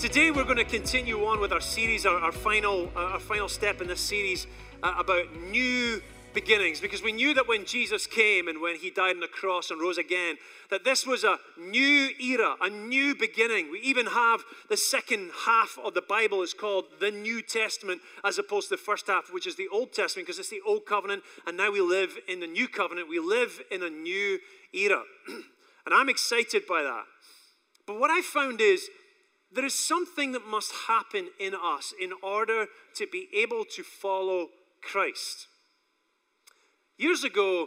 Today we're going to continue on with our series, our final step in this series about new beginnings, because we knew that when Jesus came and when he died on the cross and rose again, that this was a new era, a new beginning. We even have the second half of the Bible is called the New Testament, as opposed to the first half, which is the Old Testament, because it's the Old Covenant, and now we live in the New Covenant. We live in a new era, and I'm excited by that. But what I found is there is something that must happen in us in order to be able to follow Christ. Years ago,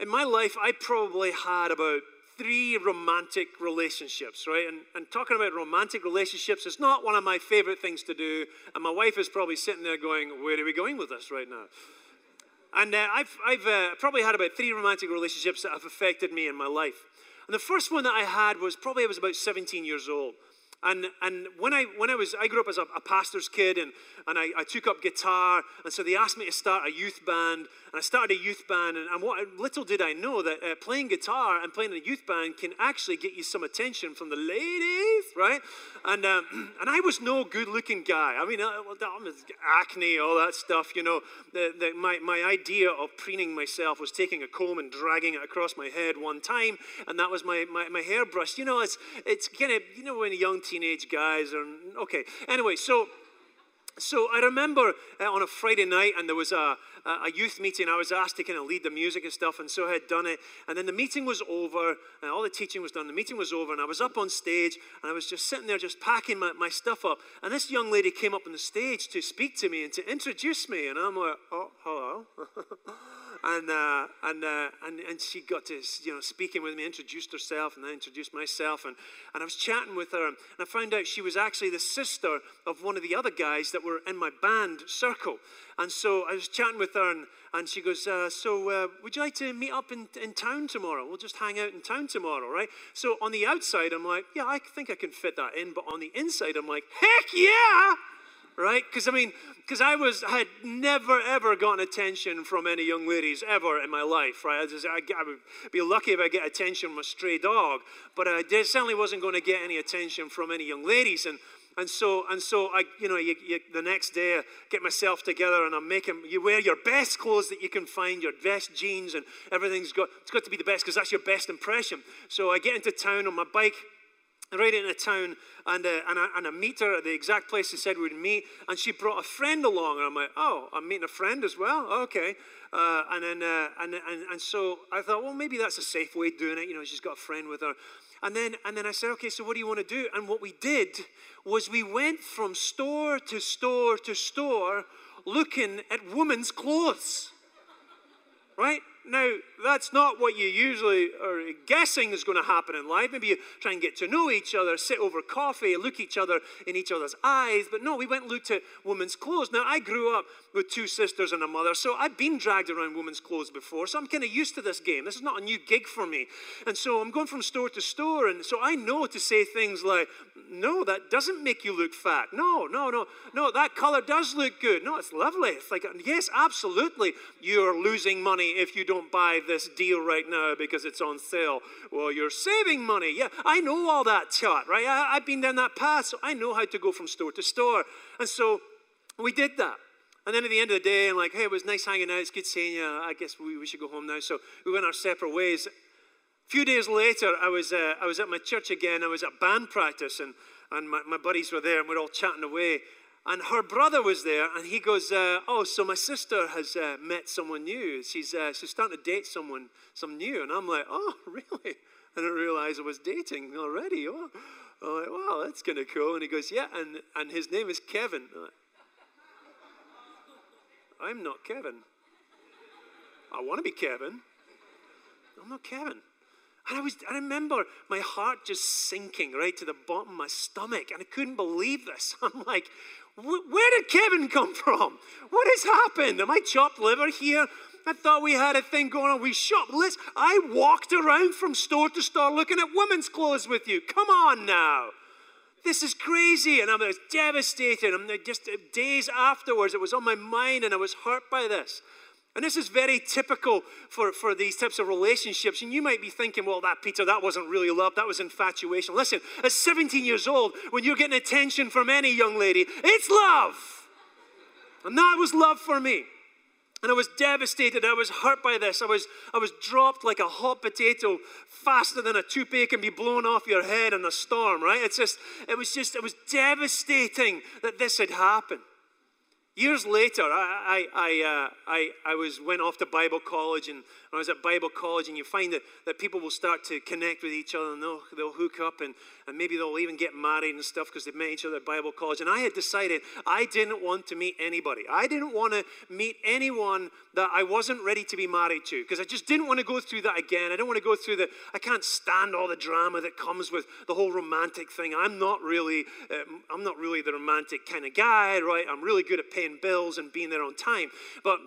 in my life, I probably had about 3 romantic relationships, right? And talking about romantic relationships is not one of my favorite things to do. And my wife is probably sitting there going, where are we going with this right now? And I've probably had about 3 romantic relationships that have affected me in my life. And the first one that I had was probably I was about 17 years old. And when I grew up as a pastor's kid, and I took up guitar, and so they asked me to start a youth band, and I started a youth band, and what little did I know that playing guitar and playing in a youth band can actually get you some attention from the ladies, right? And I was no good-looking guy. I mean, acne, all that stuff, you know. My idea of preening myself was taking a comb and dragging it across my head one time, and that was my hairbrush. You know, it's kind of, you know, when a young teenage guys are okay. Anyway, so I remember on a Friday night, and there was a youth meeting. I was asked to kind of lead the music and stuff, and so I had done it. And then the meeting was over, and all the teaching was done. The meeting was over, and I was up on stage, and I was just sitting there just packing my stuff up. And this young lady came up on the stage to speak to me and to introduce me, and I'm like, oh, hello. And she got to, you know, speaking with me, introduced herself, and I introduced myself, and I was chatting with her, and I found out she was actually the sister of one of the other guys that were in my band, Circle. And so I was chatting with her, and she goes, so would you like to meet up in town tomorrow? We'll just hang out in town tomorrow, right? So on the outside, I'm like, yeah, I think I can fit that in, but on the inside, I'm like, heck yeah! Right? Because I had never, ever gotten attention from any young ladies ever in my life, right? I would be lucky if I get attention from a stray dog, but I certainly wasn't going to get any attention from any young ladies. And so I, you know, the next day I get myself together, and I'm making you wear your best clothes that you can find, your best jeans, and everything's got, it's got to be the best, because that's your best impression. So I get into town on my bike, right into town, and I meet her at the exact place she said we would meet, and she brought a friend along, and I'm like, oh, I'm meeting a friend as well? Okay. And so I thought, well, maybe that's a safe way of doing it, you know, she's got a friend with her. And then I said, okay, so what do you want to do? And what we did was we went from store to store to store looking at women's clothes, right? Now, that's not what you usually are guessing is going to happen in life. Maybe you try and get to know each other, sit over coffee, look each other in each other's eyes. But no, we went and looked at women's clothes. Now, I grew up with 2 sisters and a mother, so I've been dragged around women's clothes before. So I'm kind of used to this game. This is not a new gig for me. And so I'm going from store to store. And so I know to say things like, no, that doesn't make you look fat. No, that color does look good. No, it's lovely. It's like, yes, absolutely, you're losing money if you don't buy this deal right now because it's on sale. Well, you're saving money. Yeah, I know all that chat, right? I've been down that path, so I know how to go from store to store. And so we did that. And then at the end of the day, I'm like, hey, it was nice hanging out. It's good seeing you. I guess we should go home now. So we went our separate ways. A few days later, I was at my church again. I was at band practice, and my buddies were there, and we're all chatting away. And her brother was there, and he goes, oh, so my sister has met someone new. She's starting to date someone new. And I'm like, oh, really? I didn't realize I was dating already. Oh. I'm like, wow, that's kind of cool. And he goes, yeah, and his name is Kevin. I'm like, I'm not Kevin. I want to be Kevin. I'm not Kevin. And I remember my heart just sinking right to the bottom of my stomach, and I couldn't believe this. I'm like, where did Kevin come from? What has happened? Am I chopped liver here? I thought we had a thing going on. We shopped. I walked around from store to store looking at women's clothes with you. Come on now. This is crazy. And I was devastated. And just days afterwards, it was on my mind, and I was hurt by this. And this is very typical for these types of relationships. And you might be thinking, well, that, Peter, that wasn't really love. That was infatuation. Listen, at 17 years old, when you're getting attention from any young lady, it's love. And that was love for me. And I was devastated. I was hurt by this. I was dropped like a hot potato faster than a toupee can be blown off your head in a storm, right? It was devastating that this had happened. Years later, I went off to Bible college, and I was at Bible college, and you find that people will start to connect with each other, and they'll hook up, and maybe they'll even get married and stuff because they've met each other at Bible college. And I had decided I didn't want to meet anybody. I didn't want to meet anyone that I wasn't ready to be married to, because I just didn't want to go through that again. I don't want to go through I can't stand all the drama that comes with the whole romantic thing. I'm not really the romantic kind of guy, right? I'm really good at paying bills and being there on time, but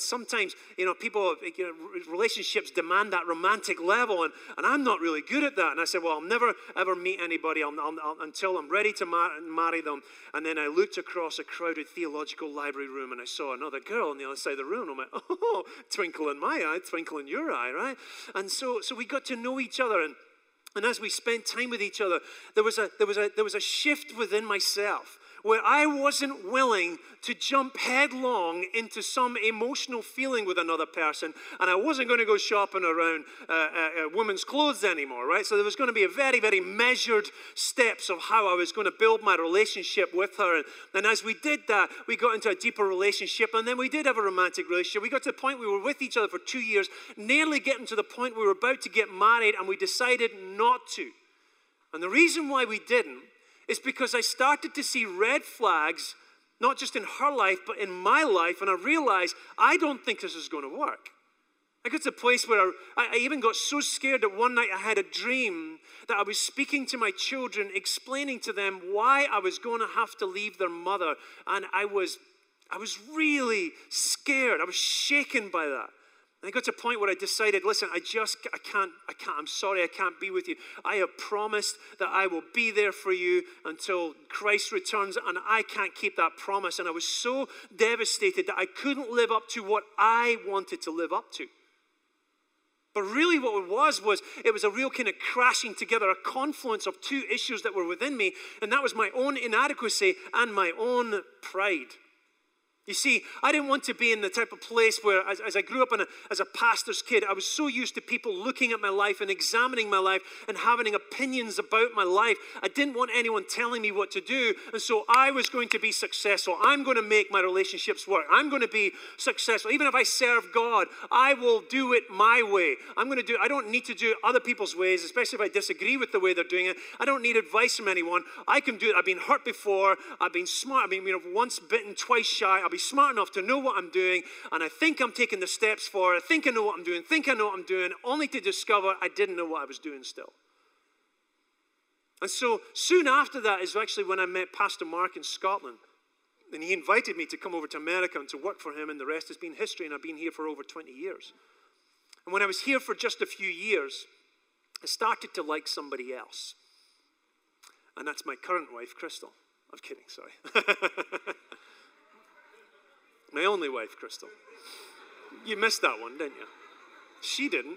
sometimes, you know, people, you know, relationships demand that romantic level, and I'm not really good at that. And I said, well, I'll never ever meet anybody until I'm ready to marry them. And then I looked across a crowded theological library room, and I saw another girl on the other side of the room. I'm like, oh, twinkle in my eye, twinkle in your eye, right? And so we got to know each other, and as we spent time with each other, there was a shift within myself, where I wasn't willing to jump headlong into some emotional feeling with another person, and I wasn't going to go shopping around women's clothes anymore, right? So there was going to be a very, very measured steps of how I was going to build my relationship with her, and as we did that, we got into a deeper relationship, and then we did have a romantic relationship. We got to the point we were with each other for 2 years, nearly getting to the point we were about to get married, and we decided not to. And the reason why we didn't, it's because I started to see red flags, not just in her life, but in my life, and I realized I don't think this is going to work. I got to a place where I even got so scared that one night I had a dream that I was speaking to my children, explaining to them why I was going to have to leave their mother, and I was really scared. I was shaken by that. I got to a point where I decided, listen, I can't be with you. I have promised that I will be there for you until Christ returns, and I can't keep that promise. And I was so devastated that I couldn't live up to what I wanted to live up to. But really what it was it was a real kind of crashing together, a confluence of two issues that were within me, and that was my own inadequacy and my own pride. You see, I didn't want to be in the type of place where, as I grew up as a pastor's kid, I was so used to people looking at my life and examining my life and having opinions about my life. I didn't want anyone telling me what to do, and so I was going to be successful. I'm going to make my relationships work. I'm going to be successful. Even if I serve God, I will do it my way. I don't need to do other people's ways, especially if I disagree with the way they're doing it. I don't need advice from anyone. I can do it. I've been hurt before. I've been smart. I've been, you know, once bitten, twice shy. I'll be smart enough to know what I'm doing, and I think I'm taking the steps forward. I think I know what I'm doing, only to discover I didn't know what I was doing still. And so soon after that is actually when I met Pastor Mark in Scotland, and he invited me to come over to America and to work for him, and the rest has been history, and I've been here for over 20 years. And when I was here for just a few years, I started to like somebody else, and that's my current wife, Crystal. I'm kidding, sorry. My only wife, Crystal. You missed that one, didn't you? She didn't.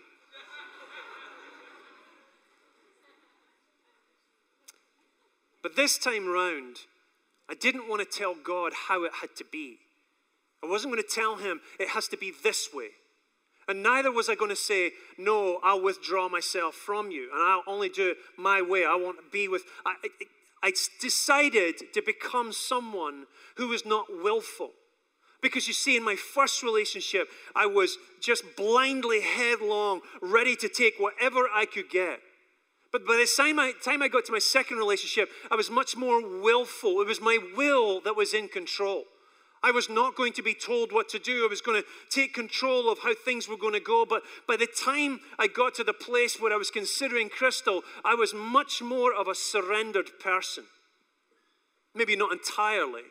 But this time round, I didn't want to tell God how it had to be. I wasn't going to tell him it has to be this way. And neither was I going to say, no, I'll withdraw myself from you, and I'll only do it my way. I want to be with... I decided to become someone who is not willful. Because you see, in my first relationship, I was just blindly headlong, ready to take whatever I could get. But by the time I got to my second relationship, I was much more willful. It was my will that was in control. I was not going to be told what to do. I was going to take control of how things were going to go. But by the time I got to the place where I was considering Crystal, I was much more of a surrendered person. Maybe not entirely.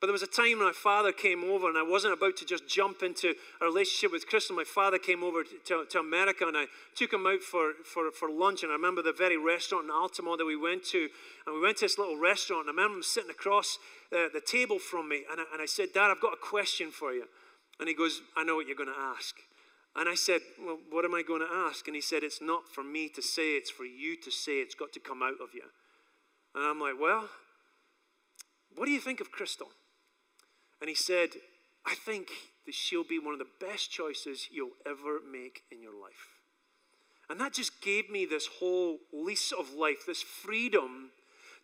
But there was a time when my father came over, and I wasn't about to just jump into a relationship with Crystal. My father came over to America, and I took him out for lunch. And I remember the very restaurant in Altamont that we went to. And we went to this little restaurant, and I remember him sitting across the table from me. And I said, Dad, I've got a question for you. And he goes, I know what you're going to ask. And I said, well, what am I going to ask? And he said, it's not for me to say, it's for you to say. It's got to come out of you. And I'm like, well, what do you think of Crystal? And he said, I think that she'll be one of the best choices you'll ever make in your life. And that just gave me this whole lease of life, this freedom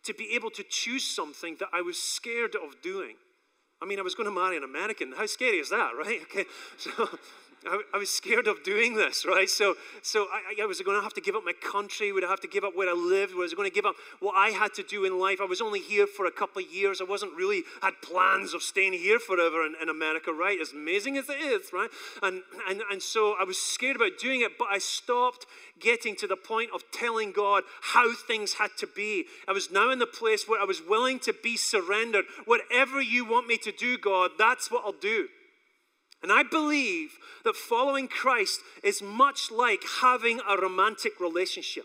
to be able to choose something that I was scared of doing. I mean, I was going to marry an American. How scary is that, right? Okay, so I was scared of doing this, right? So I was going to have to give up my country. Would I have to give up where I lived? Was I going to give up what I had to do in life? I was only here for a couple of years. I wasn't really had plans of staying here forever in America, right? As amazing as it is, right? And so I was scared about doing it, but I stopped getting to the point of telling God how things had to be. I was now in the place where I was willing to be surrendered. Whatever you want me to do, God, that's what I'll do. And I believe that following Christ is much like having a romantic relationship.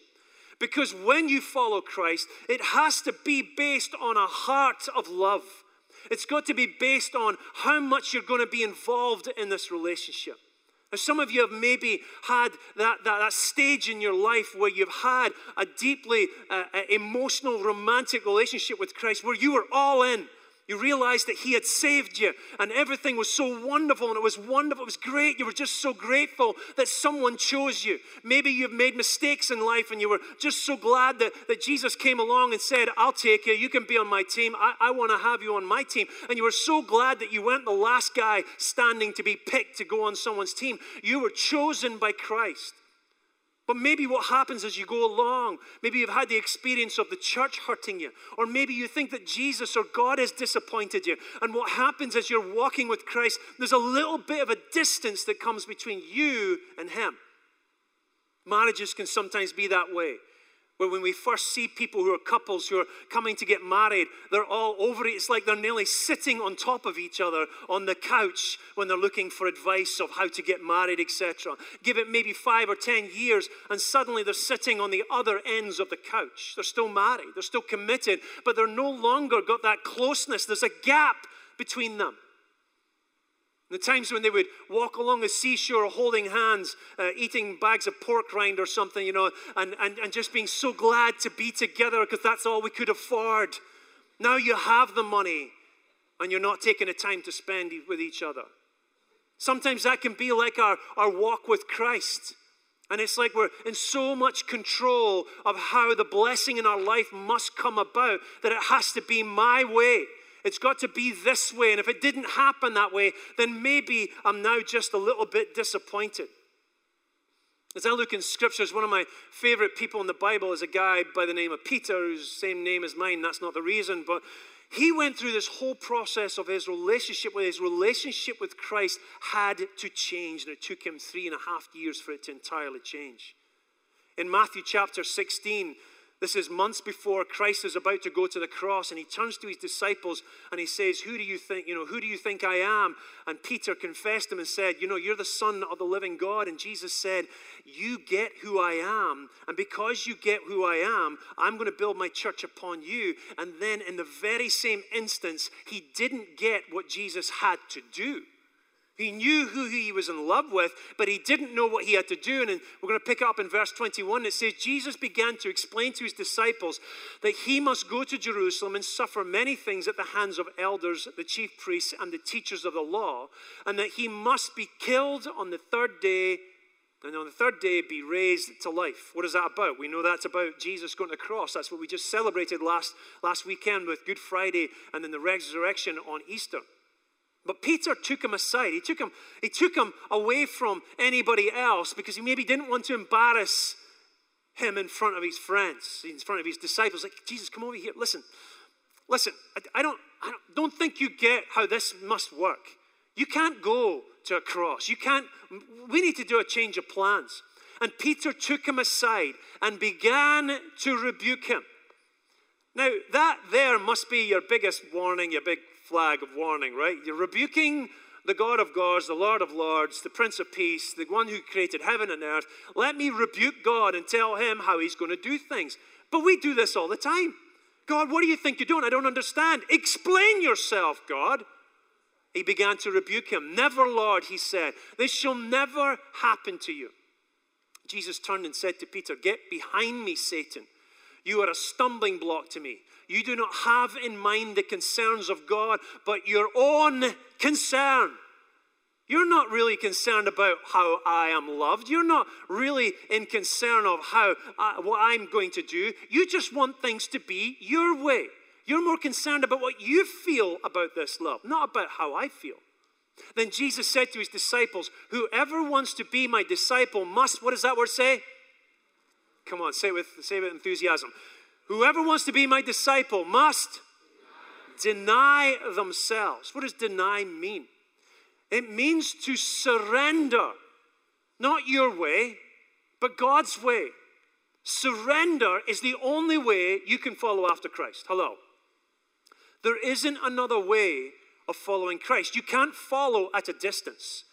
Because when you follow Christ, it has to be based on a heart of love. It's got to be based on how much you're going to be involved in this relationship. Now, some of you have maybe had that stage in your life where you've had a deeply emotional, romantic relationship with Christ where you were all in. You realized that he had saved you and everything was so wonderful and it was wonderful. It was great. You were just so grateful that someone chose you. Maybe you've made mistakes in life and you were just so glad that Jesus came along and said, I'll take you. You can be on my team. I want to have you on my team. And you were so glad that you weren't the last guy standing to be picked to go on someone's team. You were chosen by Christ. But maybe what happens as you go along, maybe you've had the experience of the church hurting you, or maybe you think that Jesus or God has disappointed you. And what happens as you're walking with Christ, there's a little bit of a distance that comes between you and him. Marriages can sometimes be that way, where when we first see people who are couples who are coming to get married, they're all over it. It's like they're nearly sitting on top of each other on the couch when they're looking for advice of how to get married, etc. Give it maybe 5 or 10 years, and suddenly they're sitting on the other ends of the couch. They're still married, they're still committed, but they're no longer got that closeness. There's a gap between them. The times when they would walk along the seashore holding hands, eating bags of pork rind or something, you know, and just being so glad to be together because that's all we could afford. Now you have the money and you're not taking the time to spend with each other. Sometimes that can be like our walk with Christ. And it's like we're in so much control of how the blessing in our life must come about that it has to be my way. It's got to be this way. And if it didn't happen that way, then maybe I'm now just a little bit disappointed. As I look in scriptures, one of my favorite people in the Bible is a guy by the name of Peter, whose same name as mine. That's not the reason. But he went through this whole process of his relationship with Christ had to change. And it took him 3.5 years for it to entirely change. In Matthew chapter 16, this is months before Christ is about to go to the cross, and he turns to his disciples and he says, who do you think I am? And Peter confessed him and said, you're the Son of the living God. And Jesus said, you get who I am. And because you get who I am, I'm going to build my church upon you. And then in the very same instance, he didn't get what Jesus had to do. He knew who he was in love with, but he didn't know what he had to do. And we're going to pick up in verse 21. It says, Jesus began to explain to his disciples that he must go to Jerusalem and suffer many things at the hands of elders, the chief priests, and the teachers of the law, and that he must be killed on the third day, and on the third day be raised to life. What is that about? We know that's about Jesus going to the cross. That's what we just celebrated last weekend with Good Friday and then the resurrection on Easter. But Peter took him aside. He took him away from anybody else because he maybe didn't want to embarrass him in front of his friends, in front of his disciples. Like, Jesus, come over here. Listen. I don't think you get how this must work. You can't go to a cross. We need to do a change of plans. And Peter took him aside and began to rebuke him. Now, that there must be your biggest warning, your big flag of warning, right? You're rebuking the God of gods, the Lord of lords, the Prince of Peace, the one who created heaven and earth. Let me rebuke God and tell him how he's going to do things. But we do this all the time. God, what do you think you're doing? I don't understand. Explain yourself, God. he began to rebuke him. "Never, Lord," he said. "This shall never happen to you." Jesus turned and said to Peter, "Get behind me, Satan. You are a stumbling block to me. You do not have in mind the concerns of God, but your own concern. You're not really concerned about how I am loved. You're not really in concern of what I'm going to do. You just want things to be your way. You're more concerned about what you feel about this love, not about how I feel." Then Jesus said to his disciples, "Whoever wants to be my disciple must," what does that word say? Come on, say it with enthusiasm. "Whoever wants to be my disciple must deny themselves." What does deny mean? It means to surrender, not your way, but God's way. Surrender is the only way you can follow after Christ. Hello. There isn't another way of following Christ. You can't follow at a distance.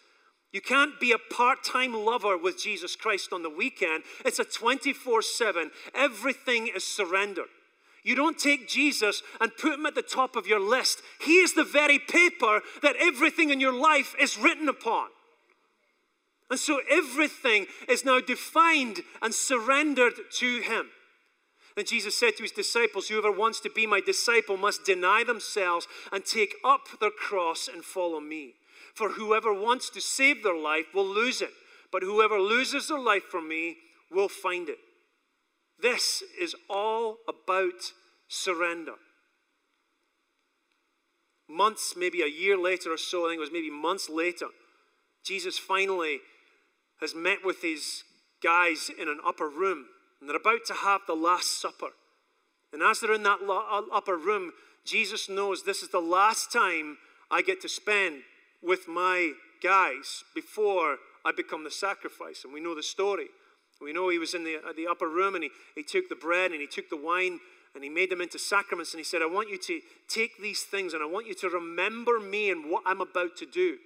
You can't be a part-time lover with Jesus Christ on the weekend. It's a 24/7. Everything is surrendered. You don't take Jesus and put him at the top of your list. He is the very paper that everything in your life is written upon. And so everything is now defined and surrendered to him. Then Jesus said to his disciples, "Whoever wants to be my disciple must deny themselves and take up their cross and follow me. For whoever wants to save their life will lose it, but whoever loses their life for me will find it." This is all about surrender. Months, maybe a year later or so, I think it was maybe months later, Jesus finally has met with these guys in an upper room, and they're about to have the Last Supper. And as they're in that upper room, Jesus knows this is the last time I get to spend with my guys before I become the sacrifice. And we know the story. We know he was in the upper room, and he took the bread and he took the wine and he made them into sacraments, and he said, "I want you to take these things and I want you to remember me and what I'm about to do."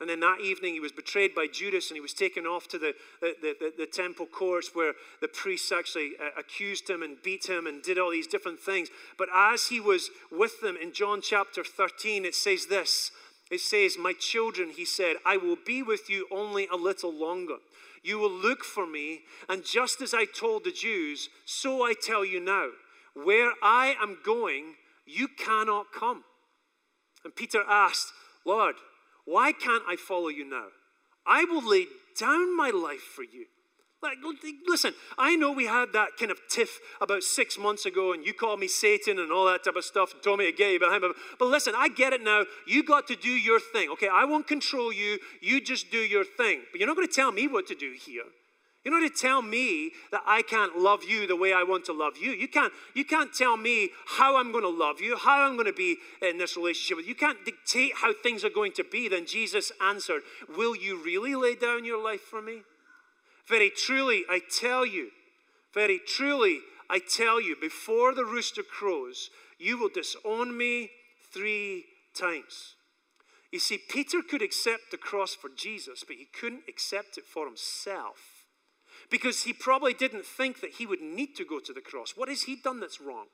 And then that evening he was betrayed by Judas, and he was taken off to the temple courts, where the priests actually accused him and beat him and did all these different things. But as he was with them in John chapter 13, it says this. It says, "My children," he said, "I will be with you only a little longer. You will look for me, and just as I told the Jews, so I tell you now, where I am going, you cannot come." And Peter asked, "Lord, why can't I follow you now? I will lay down my life for you." Like, listen, I know we had that kind of tiff about 6 months ago, and you called me Satan and all that type of stuff, and told me to get you behind me. But listen, I get it now. You got to do your thing. Okay, I won't control you. You just do your thing. But you're not going to tell me what to do here. You're not going to tell me that I can't love you the way I want to love you. You can't tell me how I'm going to love you, how I'm going to be in this relationship with you. You can't dictate how things are going to be. Then Jesus answered, "Will you really lay down your life for me? Very truly, I tell you, before the rooster crows, you will disown me 3 times. You see, Peter could accept the cross for Jesus, but he couldn't accept it for himself, because he probably didn't think that he would need to go to the cross. What has he done that's wrong?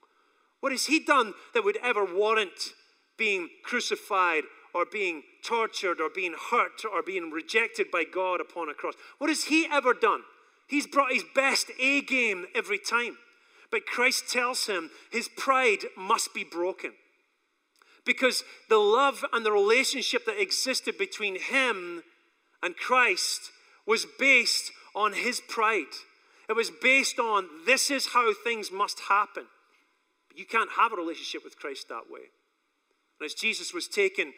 What has he done that would ever warrant being crucified or being tortured, or being hurt, or being rejected by God upon a cross? What has he ever done? He's brought his best A game every time. But Christ tells him his pride must be broken, because the love and the relationship that existed between him and Christ was based on his pride. It was based on, this is how things must happen. But you can't have a relationship with Christ that way. And as Jesus was taken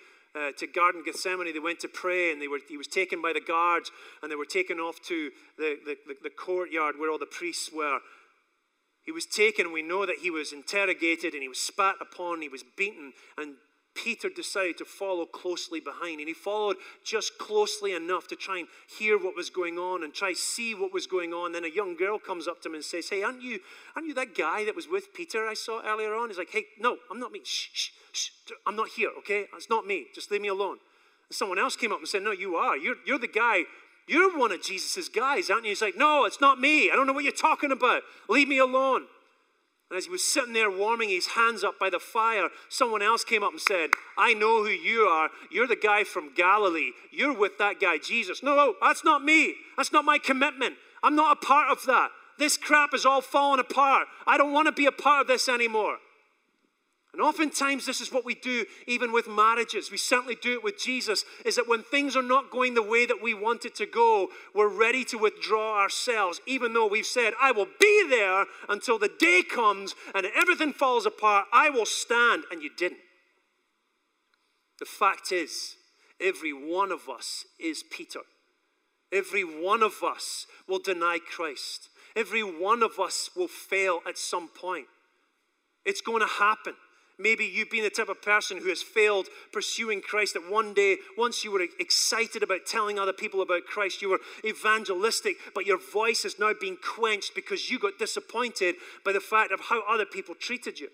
to Garden Gethsemane, they went to pray, and he was taken by the guards, and they were taken off to the courtyard where all the priests were. He was taken, we know that he was interrogated, and he was spat upon, he was beaten, and Peter decided to follow closely behind, and he followed just closely enough to try and hear what was going on and try to see what was going on. Then a young girl comes up to him and says, "Hey, aren't you that guy that was with Peter I saw earlier on?" He's like, "Hey, no, I'm not me. Shh, shh, shh. I'm not here, okay? It's not me. Just leave me alone." And someone else came up and said, "No, you are. You're the guy. You're one of Jesus's guys, aren't you?" He's like, "No, it's not me. I don't know what you're talking about. Leave me alone." And as he was sitting there warming his hands up by the fire, someone else came up and said, I know who you are. You're the guy from Galilee. You're with that guy, Jesus. No, that's not me. That's not my commitment. I'm not a part of that. This crap is all falling apart. I don't want to be a part of this anymore. And oftentimes this is what we do even with marriages. We certainly do it with Jesus, is that when things are not going the way that we want it to go, we're ready to withdraw ourselves, even though we've said, I will be there until the day comes and everything falls apart. I will stand. And you didn't. The fact is, every one of us is Peter. Every one of us will deny Christ. Every one of us will fail at some point. It's going to happen. Maybe you've been the type of person who has failed pursuing Christ, that one day, once you were excited about telling other people about Christ, you were evangelistic, but your voice has now been quenched because you got disappointed by the fact of how other people treated you.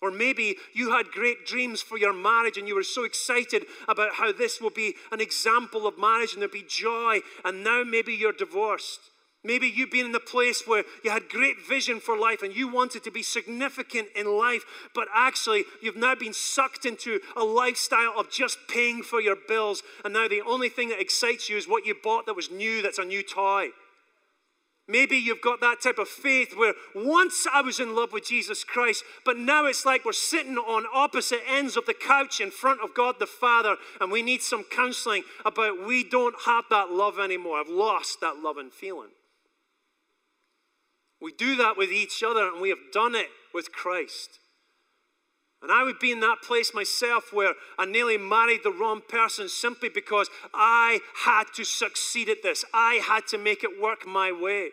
Or maybe you had great dreams for your marriage and you were so excited about how this will be an example of marriage and there'll be joy, and now maybe you're divorced. Maybe you've been in the place where you had great vision for life and you wanted to be significant in life, but actually you've now been sucked into a lifestyle of just paying for your bills, and now the only thing that excites you is what you bought that was new, that's a new toy. Maybe you've got that type of faith where once I was in love with Jesus Christ, but now it's like we're sitting on opposite ends of the couch in front of God the Father, and we need some counseling about we don't have that love anymore. I've lost that love and feeling. We do that with each other, and we have done it with Christ. And I would be in that place myself where I nearly married the wrong person simply because I had to succeed at this. I had to make it work my way.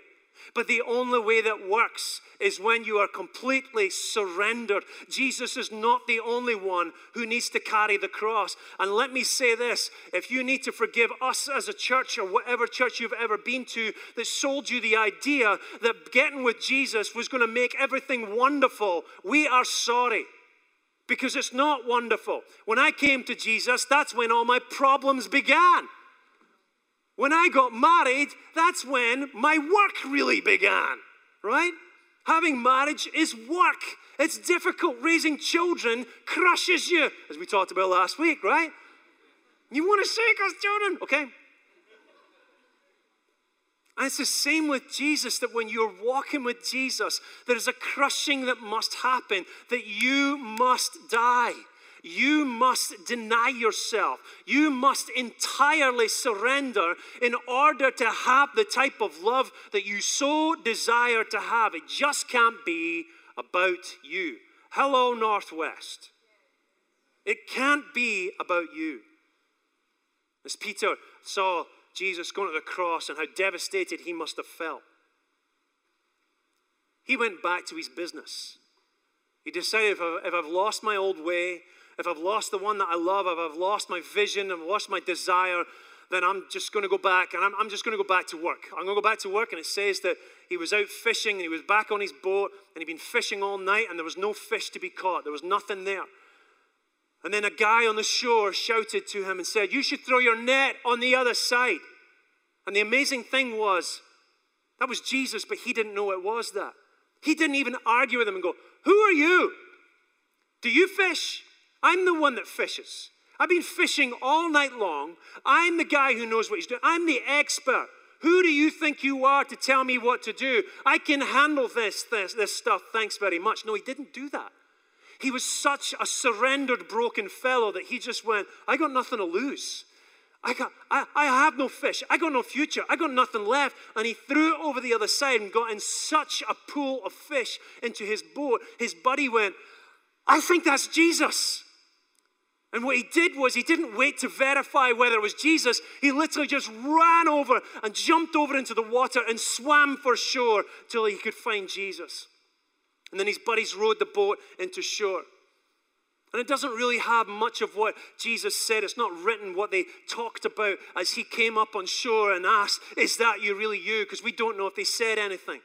But the only way that works is when you are completely surrendered. Jesus is not the only one who needs to carry the cross. And let me say this, if you need to forgive us as a church or whatever church you've ever been to that sold you the idea that getting with Jesus was going to make everything wonderful, we are sorry. Because it's not wonderful. When I came to Jesus, that's when all my problems began. When I got married, that's when my work really began, right? Having marriage is work. It's difficult. Raising children crushes you, as we talked about last week, right? You want to shake us, children? Okay. And it's the same with Jesus, that when you're walking with Jesus, there is a crushing that must happen, that you must die. You must deny yourself. You must entirely surrender in order to have the type of love that you so desire to have. It just can't be about you. Hello, Northwest. It can't be about you. As Peter saw Jesus going to the cross and how devastated he must have felt, he went back to his business. He decided, if I've lost my old way, if I've lost the one that I love, if I've lost my vision, if I've lost my desire, then I'm just going to go back, and I'm just going to go back to work. I'm going to go back to work. And it says that he was out fishing, and he was back on his boat, and he'd been fishing all night, and there was no fish to be caught. There was nothing there. And then a guy on the shore shouted to him and said, you should throw your net on the other side. And the amazing thing was, that was Jesus, but he didn't know it was that. He didn't even argue with him and go, who are you? Do you fish? I'm the one that fishes. I've been fishing all night long. I'm the guy who knows what he's doing. I'm the expert. Who do you think you are to tell me what to do? I can handle this stuff. Thanks very much. No, he didn't do that. He was such a surrendered, broken fellow that he just went, I got nothing to lose. I have no fish. I got no future. I got nothing left. And he threw it over the other side and got in such a pool of fish into his boat. His buddy went, I think that's Jesus. And what he did was he didn't wait to verify whether it was Jesus. He literally just ran over and jumped over into the water and swam for shore till he could find Jesus. And then his buddies rowed the boat into shore. And it doesn't really have much of what Jesus said. It's not written what they talked about as he came up on shore and asked, is that you really you? Because we don't know if they said anything.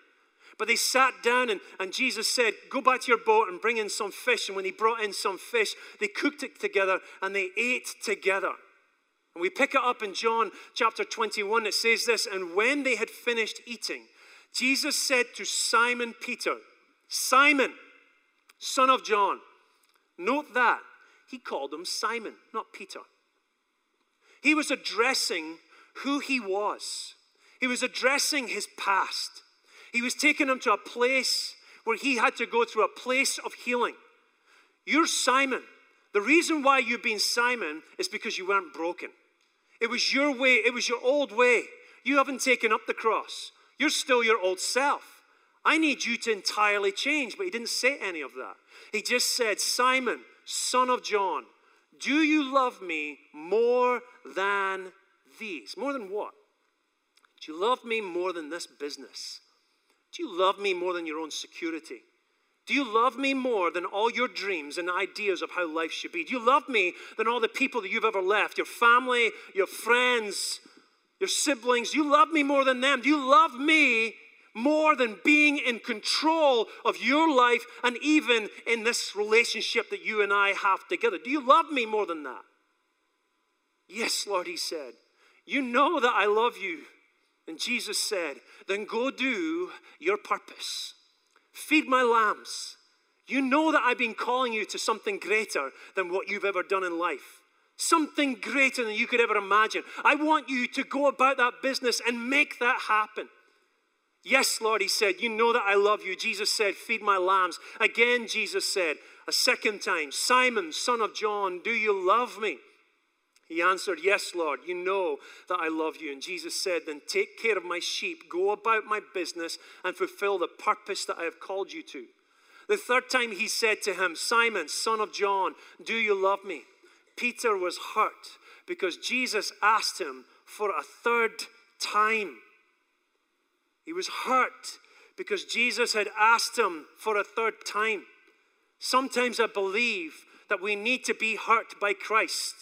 But they sat down, and Jesus said, go back to your boat and bring in some fish. And when he brought in some fish, they cooked it together and they ate together. And we pick it up in John chapter 21. It says this, and when they had finished eating, Jesus said to Simon Peter, Simon, son of John. Note that. He called him Simon, not Peter. He was addressing who he was. He was addressing his past. He was taking him to a place where he had to go through a place of healing. You're Simon. The reason why you've been Simon is because you weren't broken. It was your way. It was your old way. You haven't taken up the cross. You're still your old self. I need you to entirely change. But he didn't say any of that. He just said, Simon, son of John, do you love me more than these? More than what? Do you love me more than this business? Do you love me more than your own security? Do you love me more than all your dreams and ideas of how life should be? Do you love me than all the people that you've ever left? Your family, your friends, your siblings. Do you love me more than them? Do you love me more than being in control of your life and even in this relationship that you and I have together? Do you love me more than that? Yes, Lord, he said. You know that I love you. And Jesus said, then go do your purpose. Feed my lambs. You know that I've been calling you to something greater than what you've ever done in life. Something greater than you could ever imagine. I want you to go about that business and make that happen. Yes, Lord, he said, you know that I love you. Jesus said, feed my lambs. Again, Jesus said, a second time, Simon, son of John, do you love me? He answered, yes, Lord, you know that I love you. And Jesus said, then take care of my sheep, go about my business, and fulfill the purpose that I have called you to. The third time he said to him, Simon, son of John, do you love me? Peter was hurt because Jesus asked him for a third time. He was hurt because Jesus had asked him for a third time. Sometimes I believe that we need to be hurt by Christ.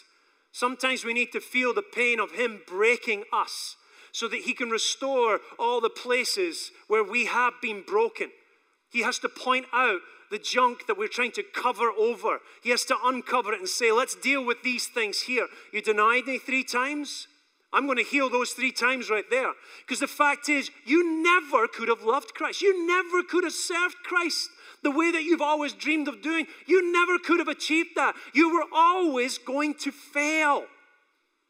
Sometimes we need to feel the pain of him breaking us so that he can restore all the places where we have been broken. He has to point out the junk that we're trying to cover over. He has to uncover it and say, let's deal with these things here. You denied me 3 times? I'm going to heal those 3 times right there. Because the fact is, you never could have loved Christ. You never could have served Christ the way that you've always dreamed of doing. You never could have achieved that. You were always going to fail.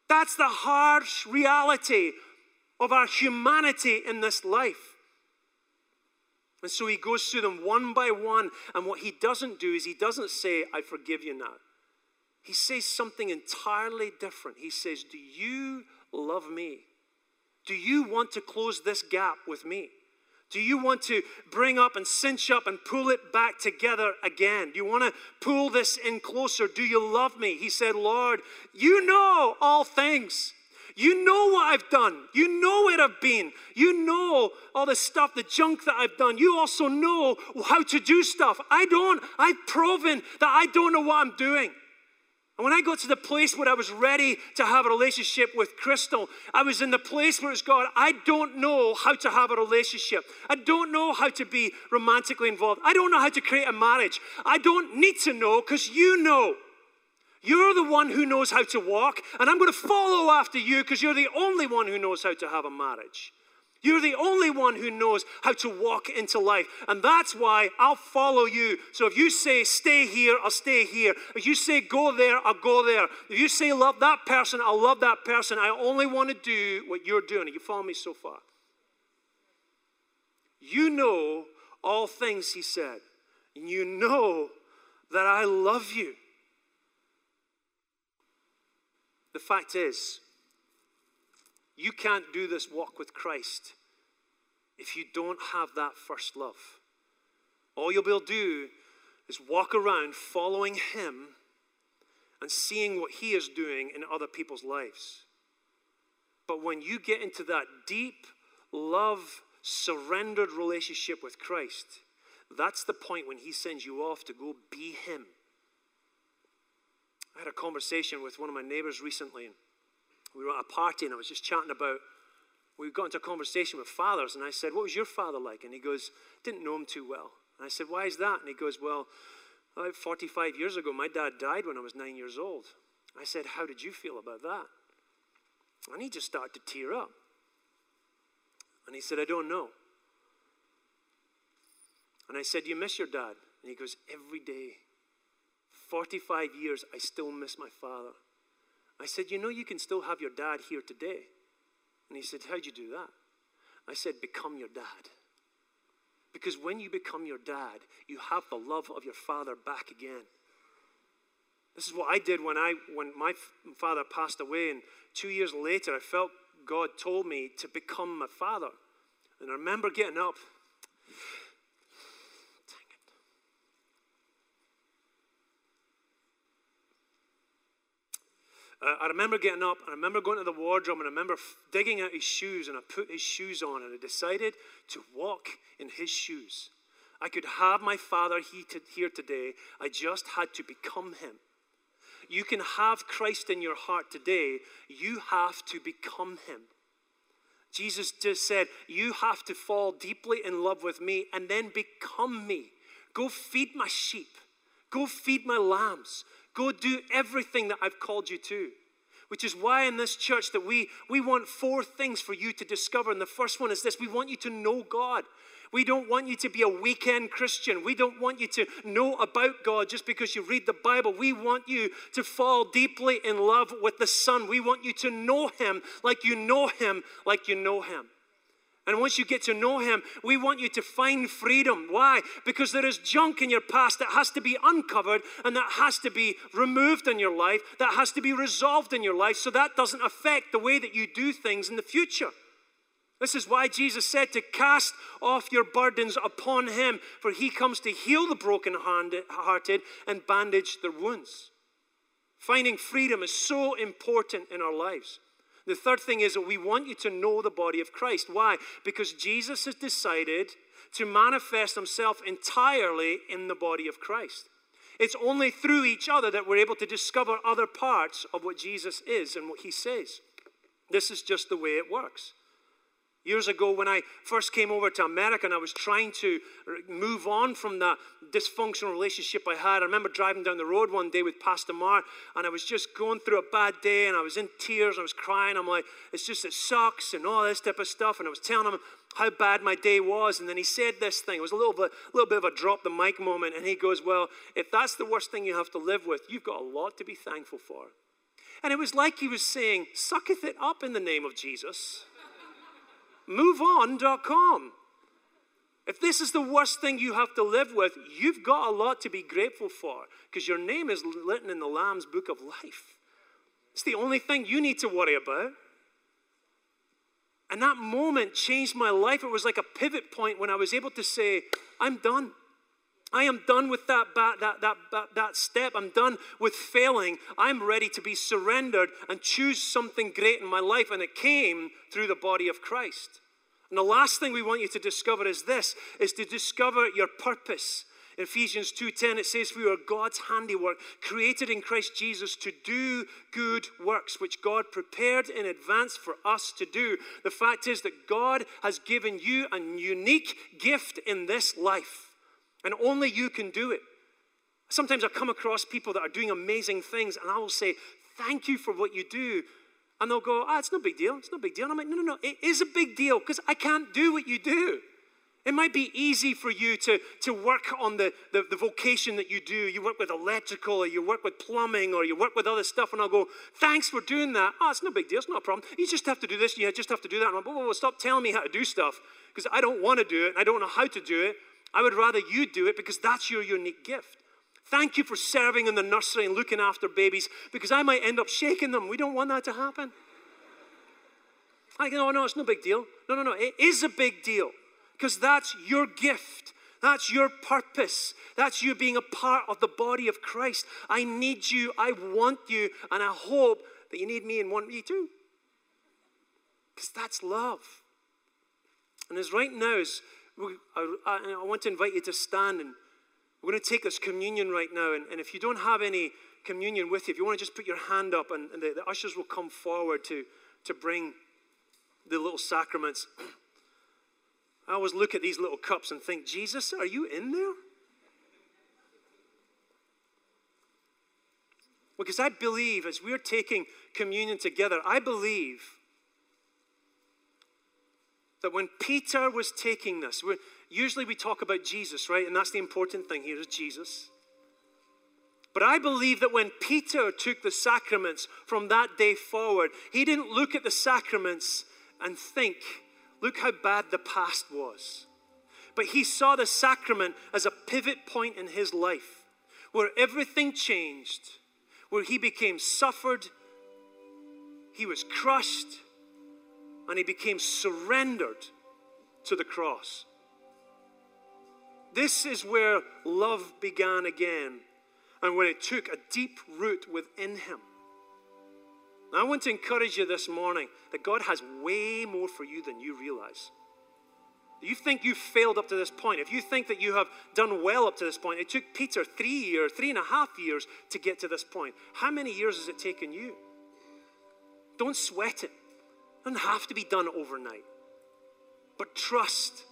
That's the harsh reality of our humanity in this life. And so he goes through them one by one, and what he doesn't do is he doesn't say, I forgive you now. He says something entirely different. He says, do you love me? Do you want to close this gap with me? Do you want to bring up and cinch up and pull it back together again? Do you want to pull this in closer? Do you love me? He said, Lord, you know all things. You know what I've done. You know where I've been. You know all the stuff, the junk that I've done. You also know how to do stuff. I don't. I've proven that I don't know what I'm doing. And when I got to the place where I was ready to have a relationship with Crystal, I was in the place where it's God, I don't know how to have a relationship. I don't know how to be romantically involved. I don't know how to create a marriage. I don't need to know because you know. You're the one who knows how to walk, and I'm going to follow after you because you're the only one who knows how to have a marriage. You're the only one who knows how to walk into life. And that's why I'll follow you. So if you say, stay here, I'll stay here. If you say, go there, I'll go there. If you say, love that person, I'll love that person. I only want to do what you're doing. You follow me so far? You know all things, he said. And you know that I love you. The fact is, you can't do this walk with Christ if you don't have that first love. All you'll be able to do is walk around following him and seeing what he is doing in other people's lives. But when you get into that deep love, surrendered relationship with Christ, that's the point when he sends you off to go be him. I had a conversation with one of my neighbors recently, and we were at a party, and I was just chatting about, we got into a conversation with fathers, and I said, what was your father like? And he goes, didn't know him too well. And I said, why is that? And he goes, well, about 45 years ago, my dad died when I was 9 years old. I said, how did you feel about that? And he just started to tear up. And he said, I don't know. And I said, do you miss your dad? And he goes, every day, 45 years, I still miss my father. I said, you know, you can still have your dad here today. And he said, how'd you do that? I said, become your dad. Because when you become your dad, you have the love of your father back again. This is what I did when my father passed away, and 2 years later, I felt God told me to become my father. And I remember getting up. Dang it. I remember getting up, and I remember going to the wardrobe, and I remember digging out his shoes, and I put his shoes on, and I decided to walk in his shoes. I could have my father here today. I just had to become him. You can have Christ in your heart today. You have to become him. Jesus just said, you have to fall deeply in love with me and then become me. Go feed my sheep. Go feed my lambs. Go do everything that I've called you to. Which is why in this church that we want four things for you to discover. And the first one is this. We want you to know God. We don't want you to be a weekend Christian. We don't want you to know about God just because you read the Bible. We want you to fall deeply in love with the Son. We want you to know him like you know him like you know him. And once you get to know him, we want you to find freedom. Why? Because there is junk in your past that has to be uncovered and that has to be removed in your life, that has to be resolved in your life so that doesn't affect the way that you do things in the future. This is why Jesus said to cast off your burdens upon him, for he comes to heal the brokenhearted and bandage their wounds. Finding freedom is so important in our lives. The third thing is that we want you to know the body of Christ. Why? Because Jesus has decided to manifest himself entirely in the body of Christ. It's only through each other that we're able to discover other parts of what Jesus is and what he says. This is just the way it works. Years ago, when I first came over to America and I was trying to move on from that dysfunctional relationship I had, I remember driving down the road one day with Pastor Mark, and I was just going through a bad day, and I was in tears, and I was crying. I'm like, it sucks, and all this type of stuff. And I was telling him how bad my day was, and then he said this thing. It was a little bit of a drop the mic moment, and he goes, well, if that's the worst thing you have to live with, you've got a lot to be thankful for. And it was like he was saying, sucketh it up in the name of Jesus. MoveOn.com. If this is the worst thing you have to live with, you've got a lot to be grateful for because your name is written in the Lamb's Book of Life. It's the only thing you need to worry about. And that moment changed my life. It was like a pivot point when I was able to say, I'm done. I am done with that step. I'm done with failing. I'm ready to be surrendered and choose something great in my life. And it came through the body of Christ. And the last thing we want you to discover is this, is to discover your purpose. In Ephesians 2:10, it says, we are God's handiwork, created in Christ Jesus to do good works, which God prepared in advance for us to do. The fact is that God has given you a unique gift in this life. And only you can do it. Sometimes I come across people that are doing amazing things, and I will say, thank you for what you do. And they'll go, it's no big deal. It's no big deal. And I'm like, no. It is a big deal because I can't do what you do. It might be easy for you to work on the vocation that you do. You work with electrical, or you work with plumbing, or you work with other stuff. And I'll go, thanks for doing that. It's no big deal. It's not a problem. You just have to do this. You just have to do that. And I'm like, whoa, stop telling me how to do stuff because I don't want to do it. And I don't know how to do it. I would rather you do it because that's your unique gift. Thank you for serving in the nursery and looking after babies because I might end up shaking them. We don't want that to happen. Like, no, it's no big deal. No, it is a big deal because that's your gift. That's your purpose. That's you being a part of the body of Christ. I need you, I want you, and I hope that you need me and want me too because that's love. And as right now is, I want to invite you to stand, and we're going to take this communion right now. And if you don't have any communion with you, if you want to just put your hand up, and the ushers will come forward to bring the little sacraments. I always look at these little cups and think, Jesus, are you in there? Because I believe as we're taking communion together, I believe that when Peter was taking this, Usually we talk about Jesus, right? And that's the important thing here is Jesus. But I believe that when Peter took the sacraments from that day forward, he didn't look at the sacraments and think, look how bad the past was. But he saw the sacrament as a pivot point in his life where everything changed, where he became suffered, he was crushed, and he became surrendered to the cross. This is where love began again and where it took a deep root within him. Now, I want to encourage you this morning that God has way more for you than you realize. You think you've failed up to this point. If you think that you have done well up to this point, it took Peter 3 years, 3.5 years to get to this point. How many years has it taken you? Don't sweat it. It doesn't have to be done overnight. But trust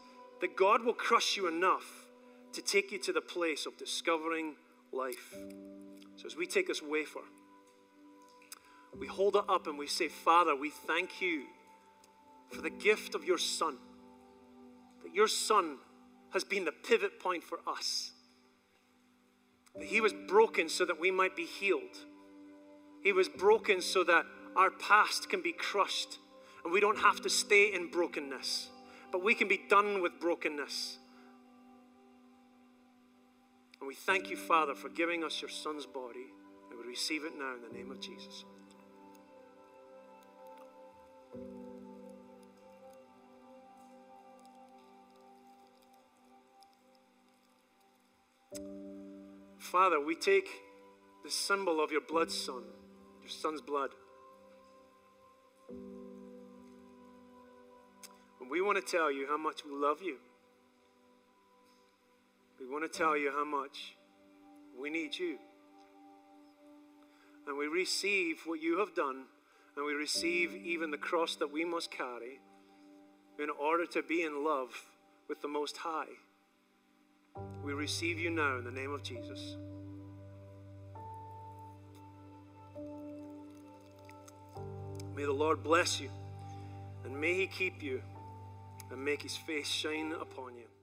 that God will crush you enough to take you to the place of discovering life. So as we take this wafer, we hold it up and we say, Father, we thank you for the gift of your Son. That your Son has been the pivot point for us. That he was broken so that we might be healed. He was broken so that our past can be crushed and we don't have to stay in brokenness, but we can be done with brokenness. And we thank you, Father, for giving us your Son's body, and we receive it now in the name of Jesus. Father, we take the symbol of your blood, Son, your Son's blood. And we want to tell you how much we love you. We want to tell you how much we need you. And we receive what you have done, and we receive even the cross that we must carry in order to be in love with the Most High. We receive you now in the name of Jesus. May the Lord bless you, and may he keep you, and make his face shine upon you.